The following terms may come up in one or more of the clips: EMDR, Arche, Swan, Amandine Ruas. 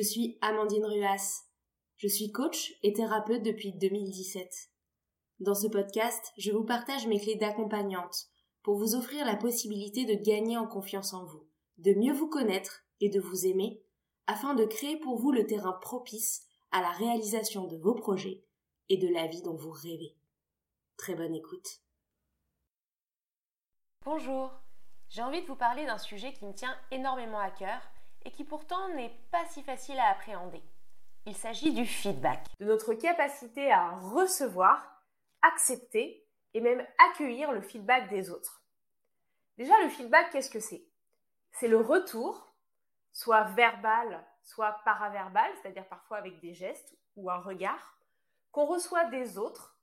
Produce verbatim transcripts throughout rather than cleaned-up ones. Je suis Amandine Ruas. Je suis coach et thérapeute depuis deux mille dix-sept. Dans ce podcast, je vous partage mes clés d'accompagnante pour vous offrir la possibilité de gagner en confiance en vous, de mieux vous connaître et de vous aimer, afin de créer pour vous le terrain propice à la réalisation de vos projets et de la vie dont vous rêvez. Très bonne écoute. Bonjour, j'ai envie de vous parler d'un sujet qui me tient énormément à cœur et qui pourtant n'est pas si facile à appréhender. Il s'agit du feedback, de notre capacité à recevoir, accepter et même accueillir le feedback des autres. Déjà, le feedback, qu'est-ce que c'est ? C'est le retour, soit verbal, soit paraverbal, c'est-à-dire parfois avec des gestes ou un regard, qu'on reçoit des autres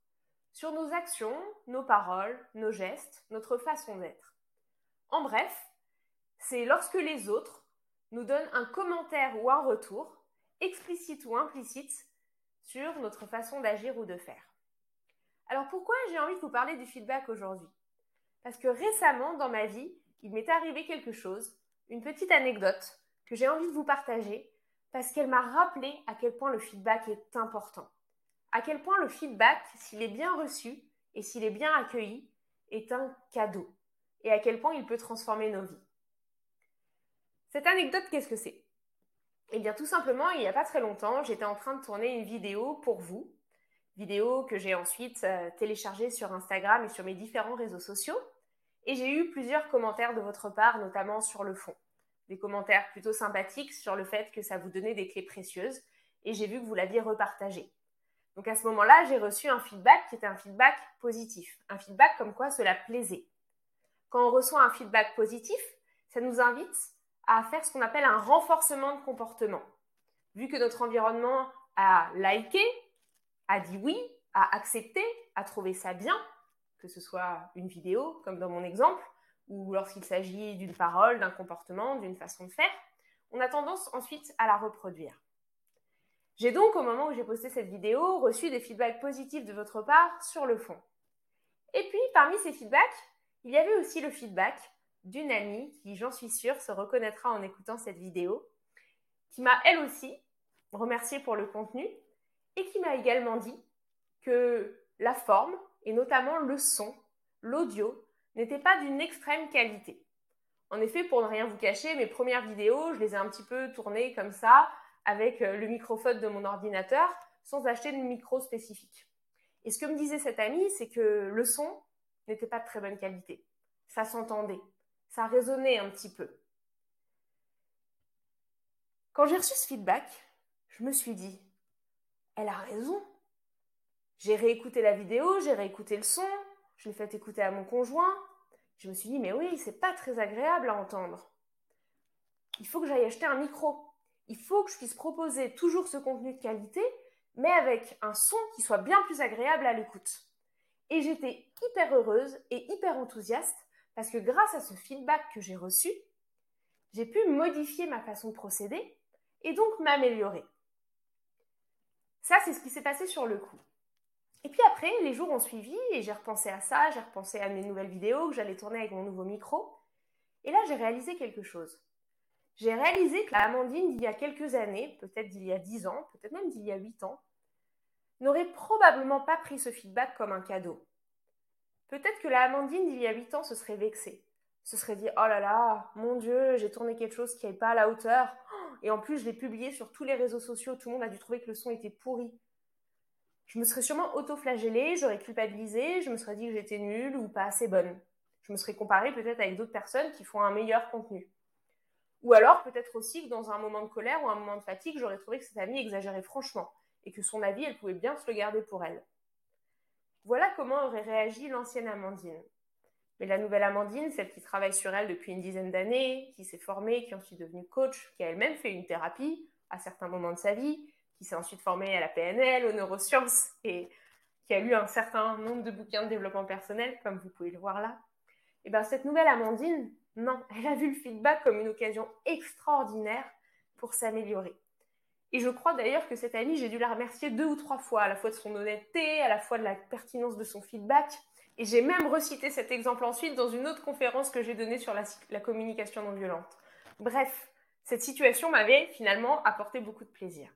sur nos actions, nos paroles, nos gestes, notre façon d'être. En bref, c'est lorsque les autres nous donnent un commentaire ou un retour, explicite ou implicite, sur notre façon d'agir ou de faire. Alors pourquoi j'ai envie de vous parler du feedback aujourd'hui ? Parce que récemment, dans ma vie, il m'est arrivé quelque chose, une petite anecdote que j'ai envie de vous partager, parce qu'elle m'a rappelé à quel point le feedback est important. À quel point le feedback, s'il est bien reçu et s'il est bien accueilli, est un cadeau. Et à quel point il peut transformer nos vies. Cette anecdote, qu'est-ce que c'est ? Eh bien, tout simplement, il n'y a pas très longtemps, j'étais en train de tourner une vidéo pour vous. Vidéo que j'ai ensuite euh, téléchargée sur Instagram et sur mes différents réseaux sociaux. Et j'ai eu plusieurs commentaires de votre part, notamment sur le fond. Des commentaires plutôt sympathiques sur le fait que ça vous donnait des clés précieuses. Et j'ai vu que vous l'aviez repartagé. Donc à ce moment-là, j'ai reçu un feedback qui était un feedback positif. Un feedback comme quoi cela plaisait. Quand on reçoit un feedback positif, ça nous invite à faire ce qu'on appelle un renforcement de comportement. Vu que notre environnement a liké, a dit oui, a accepté, a trouvé ça bien, que ce soit une vidéo, comme dans mon exemple, ou lorsqu'il s'agit d'une parole, d'un comportement, d'une façon de faire, on a tendance ensuite à la reproduire. J'ai donc, au moment où j'ai posté cette vidéo, reçu des feedbacks positifs de votre part sur le fond. Et puis, parmi ces feedbacks, il y avait aussi le feedback d'une amie qui, j'en suis sûre, se reconnaîtra en écoutant cette vidéo, qui m'a, elle aussi, remerciée pour le contenu et qui m'a également dit que la forme, et notamment le son, l'audio, n'était pas d'une extrême qualité. En effet, pour ne rien vous cacher, mes premières vidéos, je les ai un petit peu tournées comme ça, avec le microphone de mon ordinateur, sans acheter de micro spécifique. Et ce que me disait cette amie, c'est que le son n'était pas de très bonne qualité. Ça s'entendait, ça résonnait un petit peu. Quand j'ai reçu ce feedback, je me suis dit, elle a raison. J'ai réécouté la vidéo, j'ai réécouté le son, je l'ai fait écouter à mon conjoint. Je me suis dit, mais oui, c'est pas très agréable à entendre. Il faut que j'aille acheter un micro. Il faut que je puisse proposer toujours ce contenu de qualité, mais avec un son qui soit bien plus agréable à l'écoute. Et j'étais hyper heureuse et hyper enthousiaste parce que grâce à ce feedback que j'ai reçu, j'ai pu modifier ma façon de procéder et donc m'améliorer. Ça, c'est ce qui s'est passé sur le coup. Et puis après, les jours ont suivi et j'ai repensé à ça, j'ai repensé à mes nouvelles vidéos que j'allais tourner avec mon nouveau micro. Et là, j'ai réalisé quelque chose. J'ai réalisé que la Amandine d'il y a quelques années, peut-être d'il y a dix ans, peut-être même d'il y a huit ans, n'aurait probablement pas pris ce feedback comme un cadeau. Peut-être que la Amandine d'il y a huit ans se serait vexée, se serait dit « Oh là là, mon Dieu, j'ai tourné quelque chose qui n'est pas à la hauteur, et en plus je l'ai publié sur tous les réseaux sociaux, tout le monde a dû trouver que le son était pourri. » Je me serais sûrement auto-flagellée, j'aurais culpabilisé, je me serais dit que j'étais nulle ou pas assez bonne. Je me serais comparée peut-être avec d'autres personnes qui font un meilleur contenu. Ou alors, peut-être aussi que dans un moment de colère ou un moment de fatigue, j'aurais trouvé que cette amie exagérait franchement et que son avis, elle pouvait bien se le garder pour elle. Voilà comment aurait réagi l'ancienne Amandine. Mais la nouvelle Amandine, celle qui travaille sur elle depuis une dizaine d'années, qui s'est formée, qui est ensuite devenue coach, qui a elle-même fait une thérapie à certains moments de sa vie, qui s'est ensuite formée à la P N L, aux neurosciences et qui a lu un certain nombre de bouquins de développement personnel, comme vous pouvez le voir là, et bien cette nouvelle Amandine, non, elle a vu le feedback comme une occasion extraordinaire pour s'améliorer. Et je crois d'ailleurs que cette amie, j'ai dû la remercier deux ou trois fois, à la fois de son honnêteté, à la fois de la pertinence de son feedback. Et j'ai même recité cet exemple ensuite dans une autre conférence que j'ai donnée sur la, la communication non violente. Bref, Cette situation m'avait finalement apporté beaucoup de plaisir.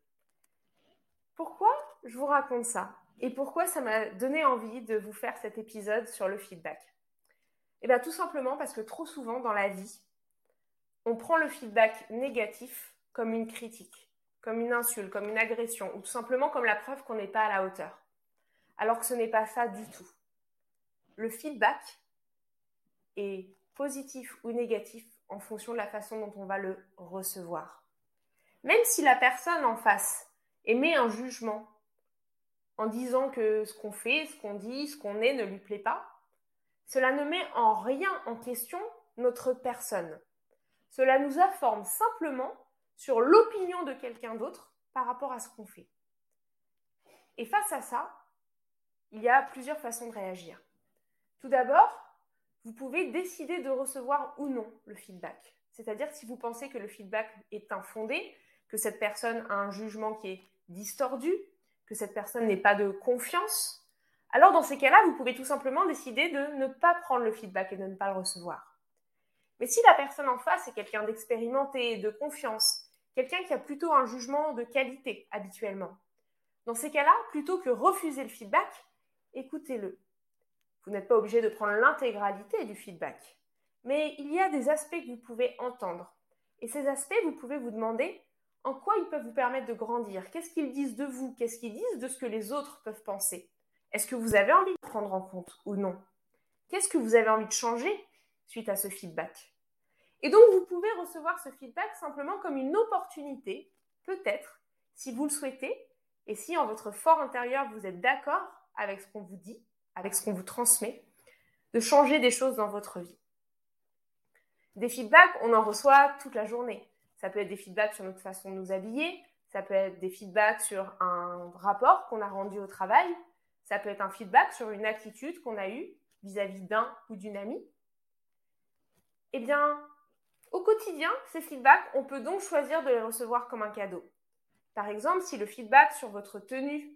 Pourquoi je vous raconte ça ? Et pourquoi ça m'a donné envie de vous faire cet épisode sur le feedback ? Eh bien, tout simplement parce que trop souvent dans la vie, on prend le feedback négatif comme une critique, comme une insulte, comme une agression, ou tout simplement comme la preuve qu'on n'est pas à la hauteur. Alors que ce n'est pas ça du tout. Le feedback est positif ou négatif en fonction de la façon dont on va le recevoir. Même si la personne en face émet un jugement en disant que ce qu'on fait, ce qu'on dit, ce qu'on est ne lui plaît pas, cela ne met en rien en question notre personne. Cela nous informe simplement sur l'opinion de quelqu'un d'autre par rapport à ce qu'on fait. Et face à ça, il y a plusieurs façons de réagir. Tout d'abord, vous pouvez décider de recevoir ou non le feedback. C'est-à-dire si vous pensez que le feedback est infondé, que cette personne a un jugement qui est distordu, que cette personne n'ait pas de confiance, alors dans ces cas-là, vous pouvez tout simplement décider de ne pas prendre le feedback et de ne pas le recevoir. Mais si la personne en face est quelqu'un d'expérimenté, de confiance, quelqu'un qui a plutôt un jugement de qualité habituellement, dans ces cas-là, plutôt que refuser le feedback, écoutez-le. Vous n'êtes pas obligé de prendre l'intégralité du feedback. Mais il y a des aspects que vous pouvez entendre. Et ces aspects, vous pouvez vous demander en quoi ils peuvent vous permettre de grandir. Qu'est-ce qu'ils disent de vous ? Qu'est-ce qu'ils disent de ce que les autres peuvent penser ? Est-ce que vous avez envie de prendre en compte ou non ? Qu'est-ce que vous avez envie de changer suite à ce feedback ? Et donc, vous pouvez recevoir ce feedback simplement comme une opportunité, peut-être, si vous le souhaitez, et si en votre fort intérieur, vous êtes d'accord avec ce qu'on vous dit, avec ce qu'on vous transmet, de changer des choses dans votre vie. Des feedbacks, on en reçoit toute la journée. Ça peut être des feedbacks sur notre façon de nous habiller, ça peut être des feedbacks sur un rapport qu'on a rendu au travail, ça peut être un feedback sur une attitude qu'on a eue vis-à-vis d'un ou d'une amie. Eh bien, au quotidien, ces feedbacks, on peut donc choisir de les recevoir comme un cadeau. Par exemple, si le feedback sur votre tenue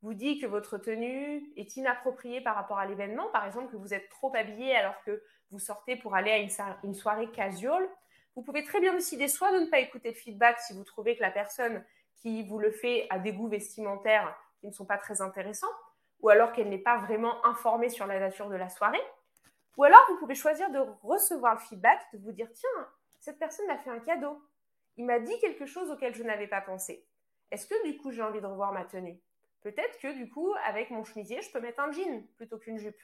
vous dit que votre tenue est inappropriée par rapport à l'événement, par exemple que vous êtes trop habillé alors que vous sortez pour aller à une, so- une soirée casual, vous pouvez très bien décider soit de ne pas écouter le feedback si vous trouvez que la personne qui vous le fait a des goûts vestimentaires qui ne sont pas très intéressants, ou alors qu'elle n'est pas vraiment informée sur la nature de la soirée, ou alors vous pouvez choisir de recevoir le feedback, de vous dire « Tiens, cette personne m'a fait un cadeau, il m'a dit quelque chose auquel je n'avais pas pensé. Est-ce que du coup j'ai envie de revoir ma tenue ? Peut-être que du coup, avec mon chemisier, je peux mettre un jean plutôt qu'une jupe. »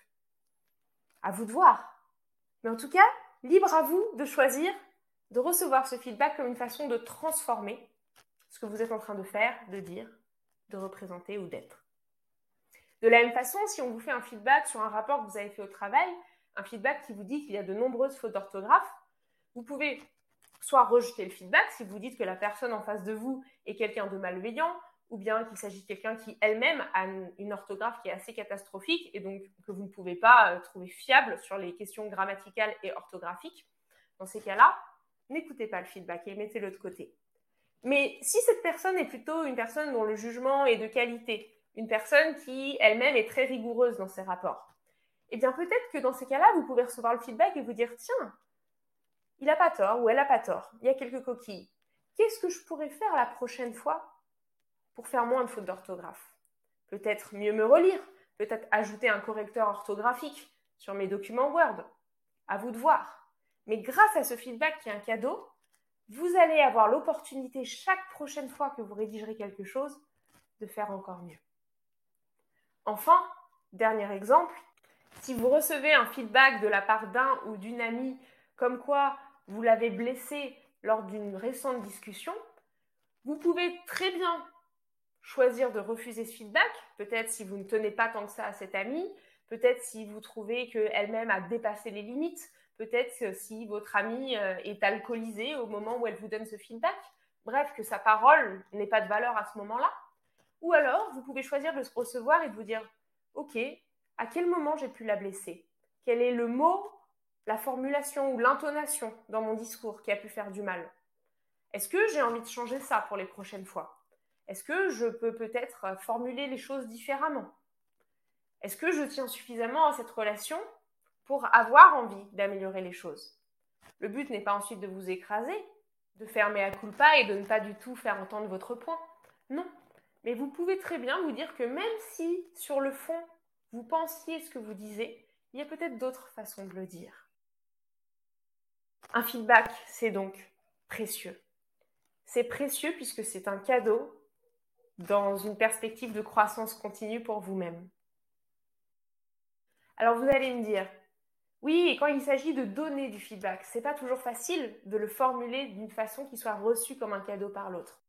À vous de voir. Mais en tout cas, libre à vous de choisir de recevoir ce feedback comme une façon de transformer ce que vous êtes en train de faire, de dire, de représenter ou d'être. De la même façon, si on vous fait un feedback sur un rapport que vous avez fait au travail, un feedback qui vous dit qu'il y a de nombreuses fautes d'orthographe, vous pouvez soit rejeter le feedback si vous dites que la personne en face de vous est quelqu'un de malveillant, ou bien qu'il s'agit de quelqu'un qui elle-même a une orthographe qui est assez catastrophique et donc que vous ne pouvez pas trouver fiable sur les questions grammaticales et orthographiques. Dans ces cas-là, n'écoutez pas le feedback et mettez-le de côté. Mais si cette personne est plutôt une personne dont le jugement est de qualité, une personne qui elle-même est très rigoureuse dans ses rapports, eh bien peut-être que dans ces cas-là, vous pouvez recevoir le feedback et vous dire « Tiens, il n'a pas tort ou elle n'a pas tort, il y a quelques coquilles. Qu'est-ce que je pourrais faire la prochaine fois ? » pour faire moins de fautes d'orthographe. Peut-être mieux me relire, peut-être ajouter un correcteur orthographique sur mes documents Word. À vous de voir. Mais grâce à ce feedback qui est un cadeau, vous allez avoir l'opportunité chaque prochaine fois que vous rédigerez quelque chose de faire encore mieux. Enfin, dernier exemple, si vous recevez un feedback de la part d'un ou d'une amie comme quoi vous l'avez blessé lors d'une récente discussion, vous pouvez très bien choisir de refuser ce feedback, peut-être si vous ne tenez pas tant que ça à cette amie, peut-être si vous trouvez qu'elle-même a dépassé les limites, peut-être si votre amie est alcoolisée au moment où elle vous donne ce feedback, bref, que sa parole n'ait pas de valeur à ce moment-là. Ou alors, vous pouvez choisir de se recevoir et de vous dire « Ok, à quel moment j'ai pu la blesser ? Quel est le mot, la formulation ou l'intonation dans mon discours qui a pu faire du mal ? Est-ce que j'ai envie de changer ça pour les prochaines fois ? Est-ce que je peux peut-être formuler les choses différemment ? Est-ce que je tiens suffisamment à cette relation pour avoir envie d'améliorer les choses ? Le but n'est pas ensuite de vous écraser, de faire mea culpa et de ne pas du tout faire entendre votre point. Non. Mais vous pouvez très bien vous dire que même si, sur le fond, vous pensiez ce que vous disiez, il y a peut-être d'autres façons de le dire. Un feedback, c'est donc précieux. C'est précieux puisque c'est un cadeau dans une perspective de croissance continue pour vous-même. Alors vous allez me dire, oui, et quand il s'agit de donner du feedback, c'est pas toujours facile de le formuler d'une façon qui soit reçue comme un cadeau par l'autre.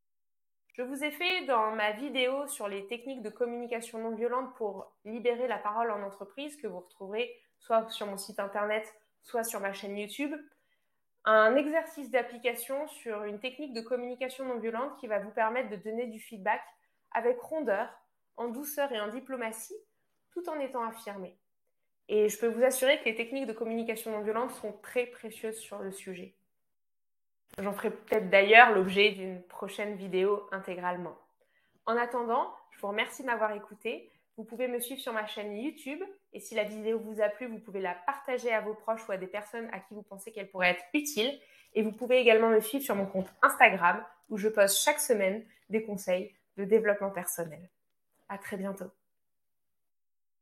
Je vous ai fait dans ma vidéo sur les techniques de communication non violente pour libérer la parole en entreprise, que vous retrouverez soit sur mon site internet, soit sur ma chaîne YouTube, un exercice d'application sur une technique de communication non violente qui va vous permettre de donner du feedback avec rondeur, en douceur et en diplomatie, tout en étant affirmé. Et je peux vous assurer que les techniques de communication non violente sont très précieuses sur le sujet. J'en ferai peut-être d'ailleurs l'objet d'une prochaine vidéo intégralement. En attendant, je vous remercie de m'avoir écouté. Vous pouvez me suivre sur ma chaîne YouTube et si la vidéo vous a plu, vous pouvez la partager à vos proches ou à des personnes à qui vous pensez qu'elle pourrait être utile. Et vous pouvez également me suivre sur mon compte Instagram où je poste chaque semaine des conseils de développement personnel. À très bientôt.